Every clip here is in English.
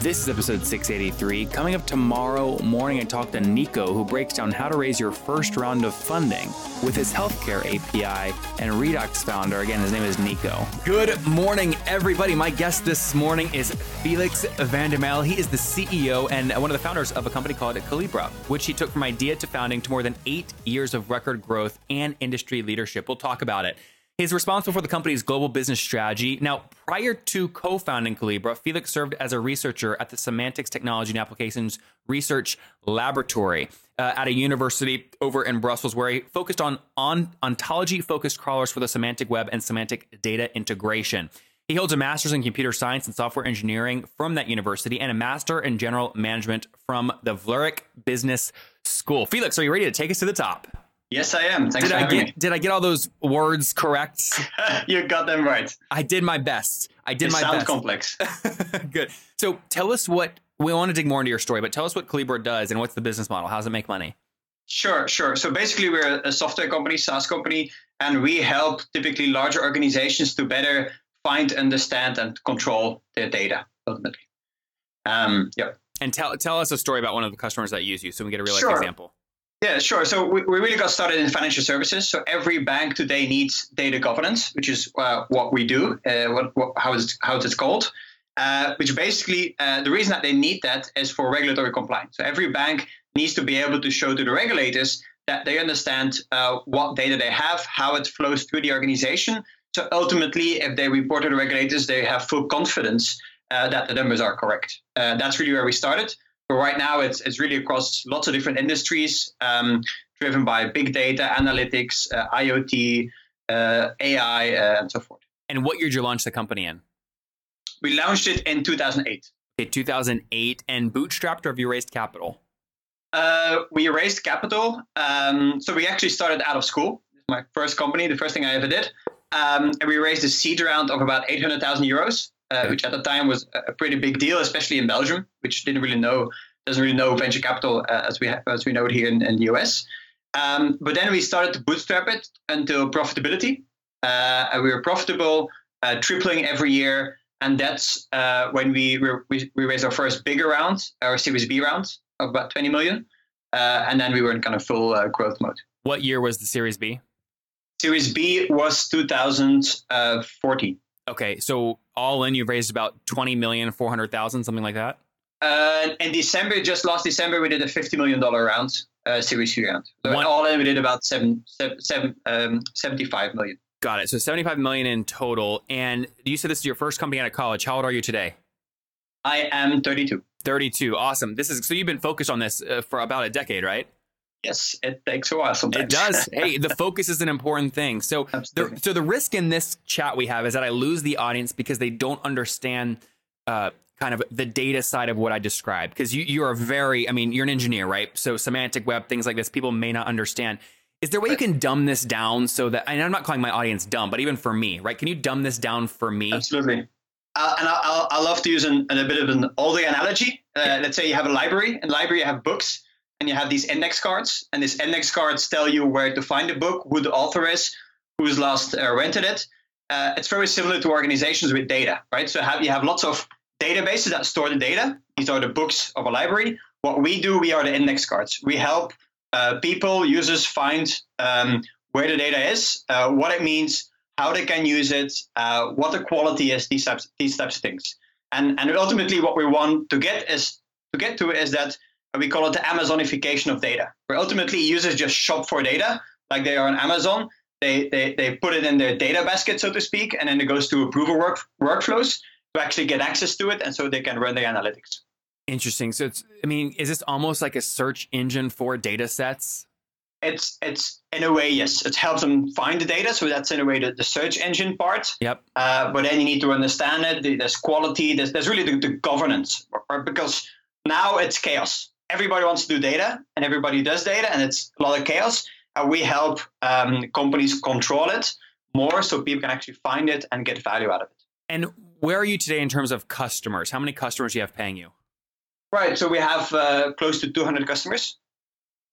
This is episode 683. Coming up tomorrow morning, I talk to Nico, who breaks down how to raise your first round of funding with his healthcare API and Redox founder. Again, his name is Nico. Good morning, everybody. My guest this morning is Felix Vandermel. He is the CEO and one of the founders of a company called Collibra, which he took from idea to founding to more than 8 years of record growth and industry leadership. We'll talk about it. He's responsible for the company's global business strategy. Now, prior to co-founding Collibra, Felix served as a researcher at the Semantics Technology and Applications Research Laboratory at a university over in Brussels, where he focused on ontology-focused crawlers for the semantic web and semantic data integration. He holds a master's in computer science and software engineering from that university and a master in general management from the Vlerick Business School. Felix, are you ready to take us to the top? Yes, I am. Thanks for having me. Did I get all those words correct? You got them right. I did my best. It sounds complex. Good. So tell us what, we want to dig more into your story, but tell us what Collibra does and what's the business model? How does it make money? Sure. So basically, we're a software company, SaaS company, and we help typically larger organizations to better find, understand, and control their data, ultimately. And tell us a story about one of the customers that use you so we get a real-life example. Yeah, sure. So we really got started in financial services. So every bank today needs data governance, which is what we do, how it's called, which basically the reason that they need that is for regulatory compliance. So every bank needs to be able to show to the regulators that they understand what data they have, how it flows through the organization. So ultimately, if they report to the regulators, they have full confidence that the numbers are correct. That's really where we started. But right now, it's really across lots of different industries, driven by big data, analytics, IoT, AI, and so forth. And what year did you launch the company in? We launched it in 2008. Okay, 2008. And bootstrapped, or have you raised capital? We raised capital. So we actually started out of school. My first company, the first thing I ever did. And we raised a seed round of about 800,000 euros. Which at the time was a pretty big deal, especially in Belgium, which doesn't really know venture capital as we know it here in the US. But then we started to bootstrap it until profitability. And we were profitable, tripling every year, and that's when we raised our first bigger round, our Series B round of about 20 million, and then we were in kind of full growth mode. What year was the Series B? Series B was 2014. Okay, so all in, you've raised about $20,400,000, something like that? In December, just last December, we did a $50 million round, Series C round. So all in, we did about $75 million. Got it. So $75 million in total. And you said this is your first company out of college. How old are you today? I am 32. 32. Awesome. So you've been focused on this for about a decade, right? Yes, it takes a while sometimes. It does. Hey, the focus is an important thing. So the risk in this chat we have is that I lose the audience because they don't understand kind of the data side of what I described. Because you are you're an engineer, right? So semantic web, things like this, people may not understand. Is there a way you can dumb this down so that, and I'm not calling my audience dumb, but even for me, right? Can you dumb this down for me? Absolutely. And I love to use a bit of an old analogy. Let's say you have a library. In library, you have books. And you have these index cards, and these index cards tell you where to find the book, who the author is, who's last rented it. It's very similar to organizations with data, right? So you have lots of databases that store the data. These are the books of a library. What we do, we are the index cards. We help people, users find where the data is, what it means, how they can use it, what the quality is, these types of things. And ultimately, what we want to get to is that. We call it the Amazonification of data, where ultimately users just shop for data like they are on Amazon. They put it in their data basket, so to speak, and then it goes to approval workflows to actually get access to it, and so they can run their analytics. Interesting. So is this almost like a search engine for data sets? It's in a way, yes. It helps them find the data. So that's in a way the search engine part. Yep. But then you need to understand it. There's quality. There's really the governance, because now it's chaos. everybody wants to do data and everybody does data, and it's a lot of chaos. We help companies control it more so people can actually find it and get value out of it. And where are you today in terms of customers? How many customers do you have paying you? Right. So we have close to 200 customers.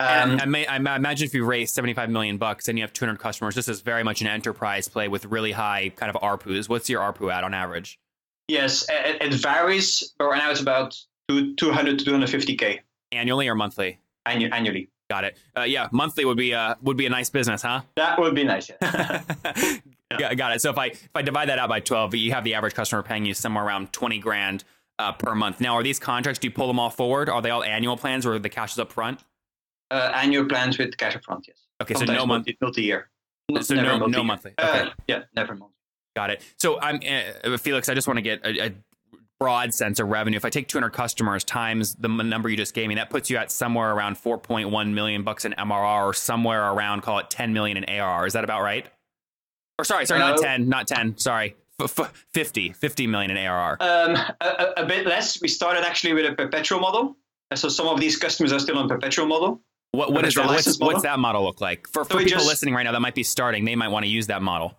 I imagine if you raise $75 million and you have 200 customers, this is very much an enterprise play with really high kind of ARPUs. What's your ARPU at on average? Yes, it varies, but right now it's about 200 to 250K. Annually or monthly? Annually. Got it. Yeah, monthly would be a nice business, huh? That would be nice. Yeah. Yeah. Got it. So if I divide that out by 12, you have the average customer paying you somewhere around $20,000 per month. Now, are these contracts? Do you pull them all forward? Are they all annual plans, or the cash is up front? Annual plans with cash up front. Yes. Okay. Sometimes so no monthly, multi-year. So no monthly. Okay. Yeah, never monthly. Got it. So I'm Felix. I just want to get a broad sense of revenue. If I take 200 customers times the number you just gave me, that puts you at somewhere around $4.1 million in MRR, or somewhere around, call it $10 million in ARR. Is that about right? Or sorry, not 10. Sorry, 50 million in ARR. A bit less. We started actually with a perpetual model, so some of these customers are still on perpetual model. What is that? What's that model look like for people listening right now that might be starting? They might want to use that model.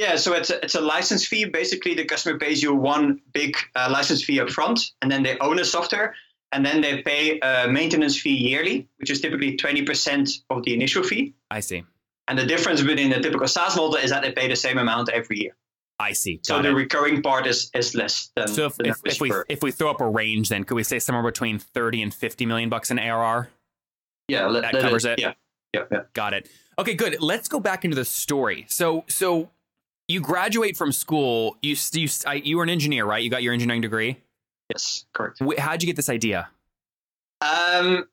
Yeah, so it's a license fee. Basically, the customer pays you one big license fee up front, and then they own the software, and then they pay a maintenance fee yearly, which is typically 20% of the initial fee. I see. And the difference between the typical SaaS model is that they pay the same amount every year. I see. The recurring part is less than. So if we throw up a range, then could we say somewhere between $30 and $50 million in ARR? Yeah, that covers it. Yeah. Got it. Okay, good. Let's go back into the story. So. You graduate from school. You were an engineer, right? You got your engineering degree. Yes, correct. How'd you get this idea? I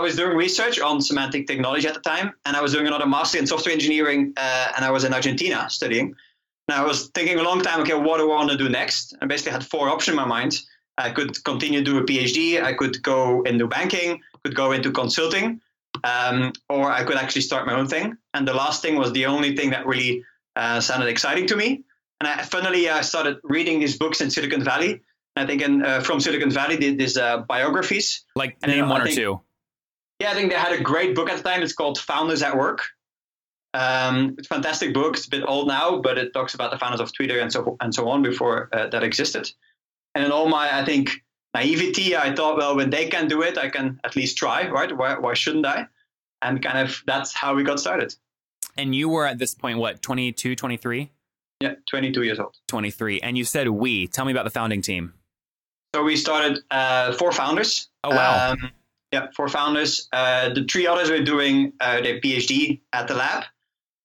was doing research on semantic technology at the time, and I was doing another master in software engineering, and I was in Argentina studying. And I was thinking a long time, okay, what do I want to do next? I basically had four options in my mind. I could continue to do a PhD. I could go into banking. Could go into consulting, or I could actually start my own thing. And the last thing was the only thing that really sounded exciting to me. And I started reading these books in Silicon Valley. And I think from Silicon Valley did these biographies. Like and name one or two. Yeah, I think they had a great book at the time. It's called Founders at Work. It's a fantastic book. It's a bit old now, but it talks about the founders of Twitter and so on before that existed. And in all my, I think, naivety, I thought, well, when they can do it, I can at least try, right? Why shouldn't I? And kind of that's how we got started. And you were at this point, what, 22, 23? Yeah, 22 years old. 23. And you said we. Tell me about the founding team. So we started four founders. Oh, wow. Four founders. The three others were doing their PhD at the lab.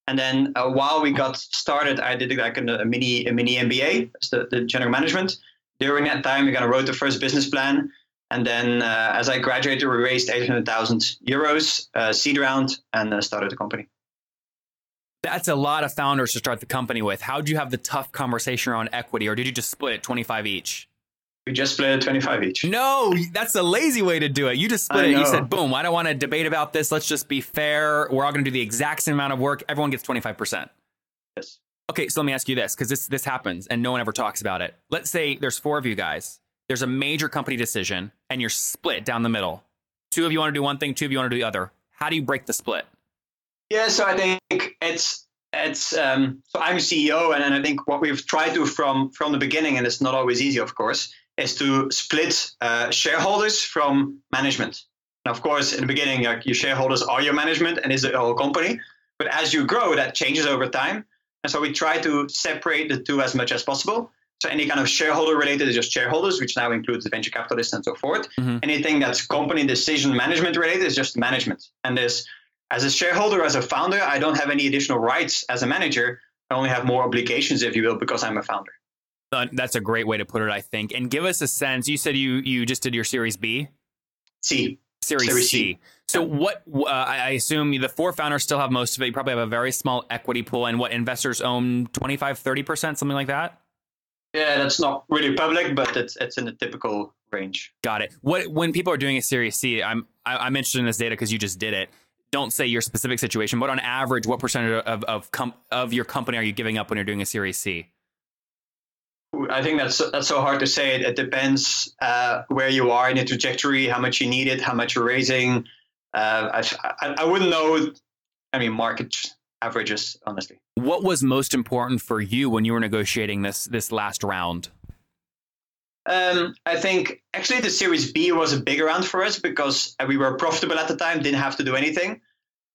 And then while we got started, I did like a mini MBA, the general management. During that time, we kind of wrote the first business plan. And then as I graduated, we raised 800,000 euros, seed round, and started the company. That's a lot of founders to start the company with. How'd you have the tough conversation around equity, or did you just split it 25 each? We just split it 25 each. No, that's a lazy way to do it. You just split it. You said, boom, I don't want to debate about this. Let's just be fair. We're all going to do the exact same amount of work. Everyone gets 25%. Yes. Okay, so let me ask you this, because this happens and no one ever talks about it. Let's say there's four of you guys. There's a major company decision and you're split down the middle. Two of you want to do one thing, two of you want to do the other. How do you break the split? Yeah, so I think so I'm CEO, and I think what we've tried to from the beginning, and it's not always easy, of course, is to split shareholders from management. And of course, in the beginning, like, your shareholders are your management and is the whole company. But as you grow, that changes over time. And so we try to separate the two as much as possible. So any kind of shareholder related is just shareholders, which now includes venture capitalists and so forth. Mm-hmm. Anything that's company decision management related is just management. And there's as a shareholder, as a founder, I don't have any additional rights as a manager. I only have more obligations, if you will, because I'm a founder. That's a great way to put it, I think. And give us a sense. You said you just did your Series B? C. Series C. So what, I assume the four founders still have most of it. You probably have a very small equity pool, and what investors own 25, 30%, something like that? Yeah, that's not really public, but it's in a typical range. Got it. When people are doing a Series C, I'm interested in this data because you just did it. Don't say your specific situation, but on average, what percentage of your company are you giving up when you're doing a Series C? I think that's so hard to say. It depends where you are in the trajectory, how much you need it, how much you're raising. I wouldn't know. I mean, market averages, honestly. What was most important for you when you were negotiating this last round? I think actually the Series B was a big round for us because we were profitable at the time, didn't have to do anything.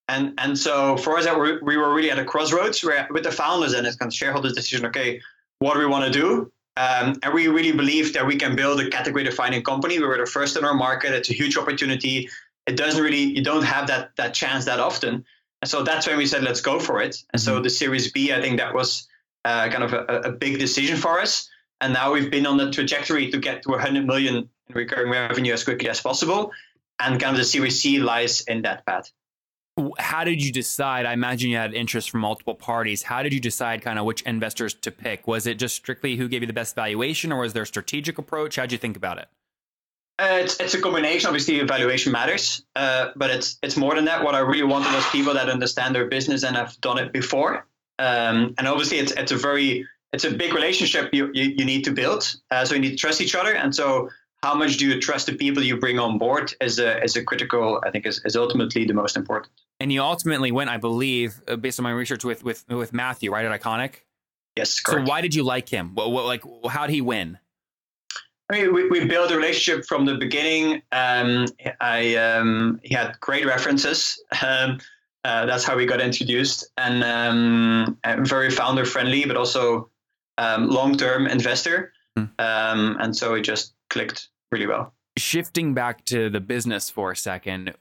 And so for us, we were really at a crossroads where with the founders and it's kind of shareholders decision, okay, what do we want to do? And we really believed that we can build a category defining company. We were the first in our market. It's a huge opportunity. It doesn't really, you don't have that chance that often. And so that's when we said, let's go for it. And so the Series B, I think that was kind of a big decision for us. And now we've been on the trajectory to get to 100 million in recurring revenue as quickly as possible. And kind of the Series C lies in that path. How did you decide? I imagine you had interest from multiple parties. How did you decide kind of which investors to pick? Was it just strictly who gave you the best valuation or was there a strategic approach? How'd you think about it? It's a combination. Obviously, valuation matters, but it's more than that. What I really wanted was people that understand their business and have done it before. And obviously, it's a big relationship you need to build. So you need to trust each other. And so how much do you trust the people you bring on board is a critical, I think, is ultimately the most important. And you ultimately went, I believe, based on my research with Matthew, right, at Iconic? Yes, correct. So why did you like him? Like, how did he win? I mean, we built a relationship from the beginning. He had great references. That's how we got introduced, and very founder friendly, but also long term investor. And so it just clicked really well. Shifting back to the business for a second,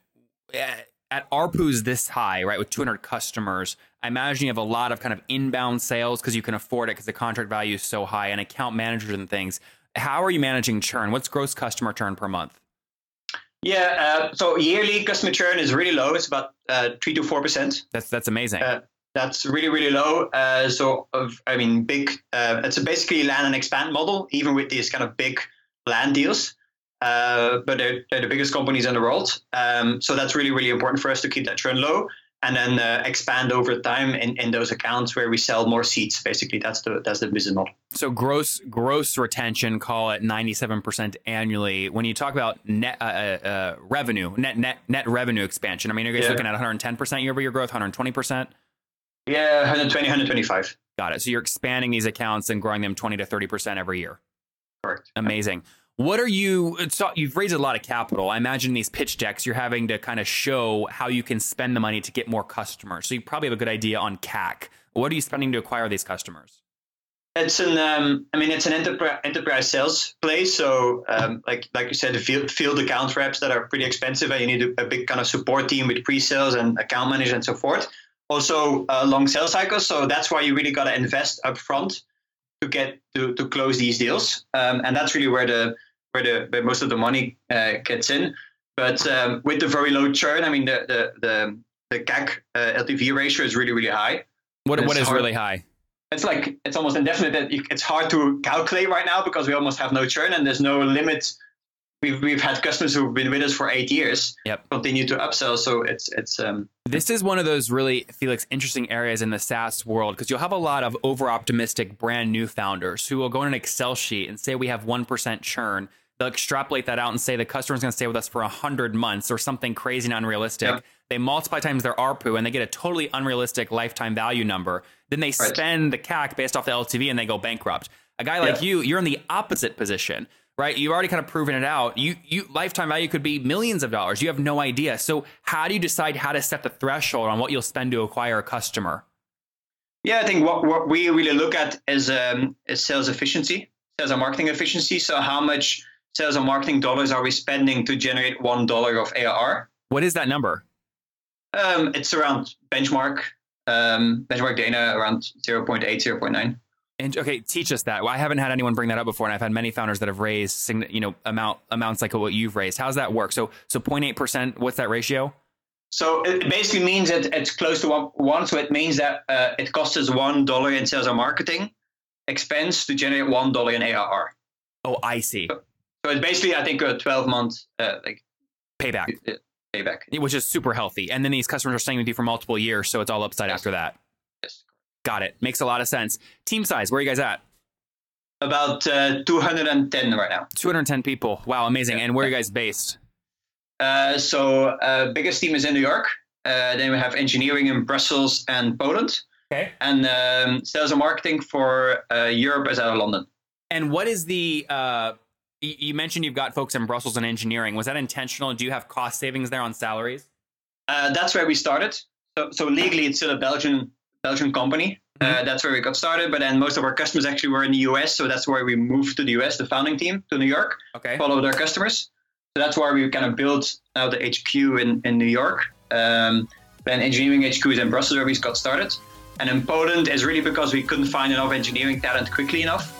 at ARPU's this high, right, with 200 customers, I imagine you have a lot of kind of inbound sales because you can afford it because the contract value is so high and account managers and things. How are you managing churn? What's gross customer churn per month? Yeah, so yearly customer churn is really low. It's about 3 to 4%. That's amazing. That's really, really low. It's a basically land and expand model, even with these kind of big land deals. But they're the biggest companies in the world. So that's really, really important for us to keep that churn low and then expand over time in those accounts where we sell more seats. Basically, that's the business model. So gross retention, call it 97% annually. When you talk about net revenue expansion, I mean, are you guys looking at 110% year-over-year growth, 120%? Yeah, 120, 125. Got it. So you're expanding these accounts and growing them 20 to 30% every year. Correct. Amazing. What are you've raised a lot of capital. I imagine these pitch decks, you're having to kind of show how you can spend the money to get more customers. So you probably have a good idea on CAC. What are you spending to acquire these customers? It's an enterprise sales play. So like you said, field account reps that are pretty expensive and you need a big kind of support team with pre-sales and account manager and so forth. Also long sales cycles. So that's why you really got to invest upfront to get to close these deals, and that's really where most of the money gets in. But with the very low churn, I mean the CAC LTV ratio is really, really high. What is hard, really high? It's almost indefinite. It's hard to calculate right now because we almost have no churn and there's no limit. We've had customers who've been with us for 8 years, continue to upsell. So it's this is one of those really, Felix, interesting areas in the SaaS world, because you'll have a lot of over-optimistic brand new founders who will go on an Excel sheet and say we have 1% churn. They'll extrapolate that out and say the customer's going to stay with us for 100 months or something crazy and unrealistic. Yep. They multiply times their ARPU and they get a totally unrealistic lifetime value number. Then they spend the CAC based off the LTV and they go bankrupt. A guy like you're in the opposite position. Right, you've already kind of proven it out. You lifetime value could be millions of dollars. You have no idea. So how do you decide how to set the threshold on what you'll spend to acquire a customer? Yeah, I think what we really look at is sales efficiency, sales and marketing efficiency. So how much sales and marketing dollars are we spending to generate $1 of ARR? What is that number? It's around benchmark data around 0.8, 0.9. And okay, teach us that. Well, I haven't had anyone bring that up before, and I've had many founders that have raised, amounts like what you've raised. How's that work? So 0.8%. What's that ratio? So it basically means that it's close to one. So it means that it costs us $1 in sales and marketing expense to generate $1 in ARR. Oh, I see. So it's basically, I think, a 12-month payback. Payback, which is super healthy. And then these customers are staying with you for multiple years, so it's all upside after that. Got it. Makes a lot of sense. Team size, where are you guys at? About 210 right now. 210 people. Wow, amazing. Yeah. And where are you guys based? So biggest team is in New York. Then we have engineering in Brussels and Poland. Okay. And sales and marketing for Europe is out of London. And what is the... you mentioned you've got folks in Brussels and engineering. Was that intentional? Do you have cost savings there on salaries? That's where we started. So legally, it's still a Belgian company. Mm-hmm. That's where we got started. But then most of our customers actually were in the US. So that's where we moved to the US, the founding team, to New York, followed our customers. So that's why we kind of built now the HQ in New York. Then engineering HQ is in Brussels where we got started. And in Poland is really because we couldn't find enough engineering talent quickly enough.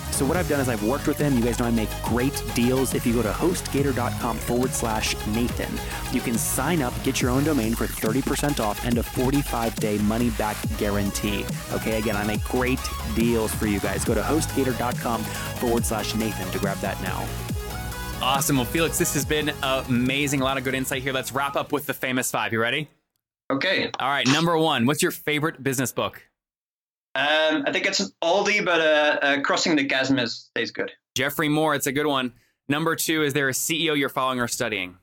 So what I've done is I've worked with them. You guys know I make great deals. If you go to hostgator.com/Nathan, you can sign up, get your own domain for 30% off and a 45-day money-back guarantee. Okay, again, I make great deals for you guys. Go to hostgator.com/Nathan to grab that now. Awesome. Well, Felix, this has been amazing. A lot of good insight here. Let's wrap up with the famous five. You ready? Okay. All right. Number one, what's your favorite business book? I think it's an oldie, but Crossing the Chasm stays good. Jeffrey Moore, it's a good one. Number two, is there a CEO you're following or studying?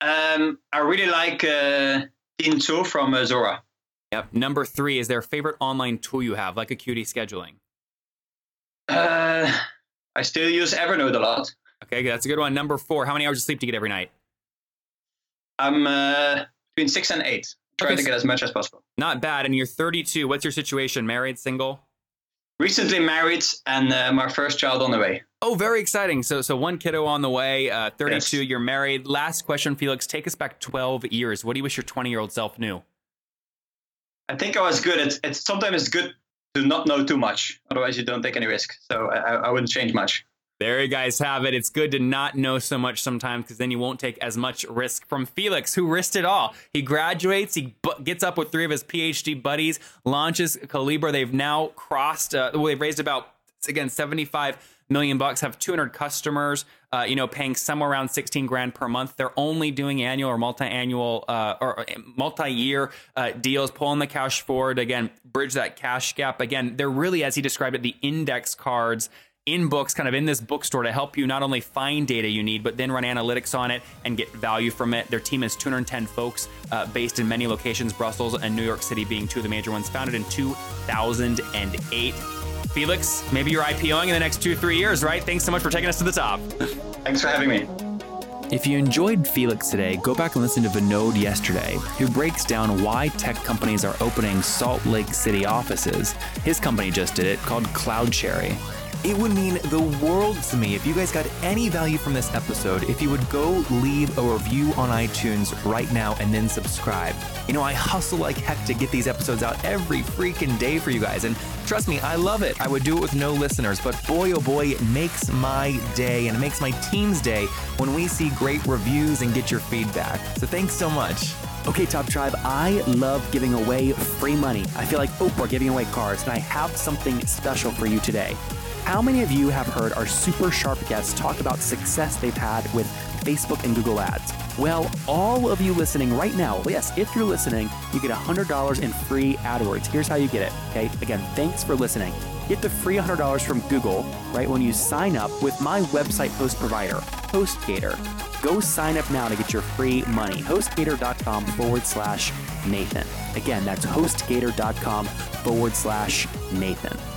I really like Dean Tzu from Zora. Yep. Number three, is there a favorite online tool you have, like Acuity Scheduling? I still use Evernote a lot. Okay, that's a good one. Number four, how many hours of sleep do you get every night? I'm between 6 and 8. Try to get as much as possible. Not bad. And you're 32. What's your situation? Married, single? Recently married, and my first child on the way. Oh, very exciting. So one kiddo on the way, 32, yes. You're married. Last question, Felix. Take us back 12 years. What do you wish your 20-year-old self knew? I think I was good. It's sometimes it's good to not know too much. Otherwise, you don't take any risk. So I wouldn't change much. There you guys have it. It's good to not know so much sometimes because then you won't take as much risk. From Felix, who risked it all. He graduates. He gets up with three of his PhD buddies, launches Collibra. They've now crossed, they've raised about, again, $75 million, have 200 customers, paying somewhere around 16 grand per month. They're only doing annual or multi-year deals, pulling the cash forward. Again, bridge that cash gap. Again, they're really, as he described it, the index cards in books, kind of in this bookstore to help you not only find data you need, but then run analytics on it and get value from it. Their team is 210 folks based in many locations, Brussels and New York City being two of the major ones, founded in 2008. Felix, maybe you're IPOing in the next 2-3 years, right? Thanks so much for taking us to the top. Thanks for having me. If you enjoyed Felix today, go back and listen to Vinod yesterday, who breaks down why tech companies are opening Salt Lake City offices. His company just did it, called Cloud Cherry. It would mean the world to me if you guys got any value from this episode, if you would go leave a review on iTunes right now and then subscribe. You know, I hustle like heck to get these episodes out every freaking day for you guys. And trust me, I love it. I would do it with no listeners. But boy, oh boy, it makes my day and it makes my team's day when we see great reviews and get your feedback. So thanks so much. Okay, Top Tribe, I love giving away free money. I feel like Oprah giving away cards, and I have something special for you today. How many of you have heard our super sharp guests talk about success they've had with Facebook and Google Ads? Well, all of you listening right now, yes, if you're listening, you get $100 in free AdWords. Here's how you get it, okay? Again, thanks for listening. Get the free $100 from Google, right, when you sign up with my website host provider, HostGator. Go sign up now to get your free money. HostGator.com/Nathan. Again, that's HostGator.com/Nathan.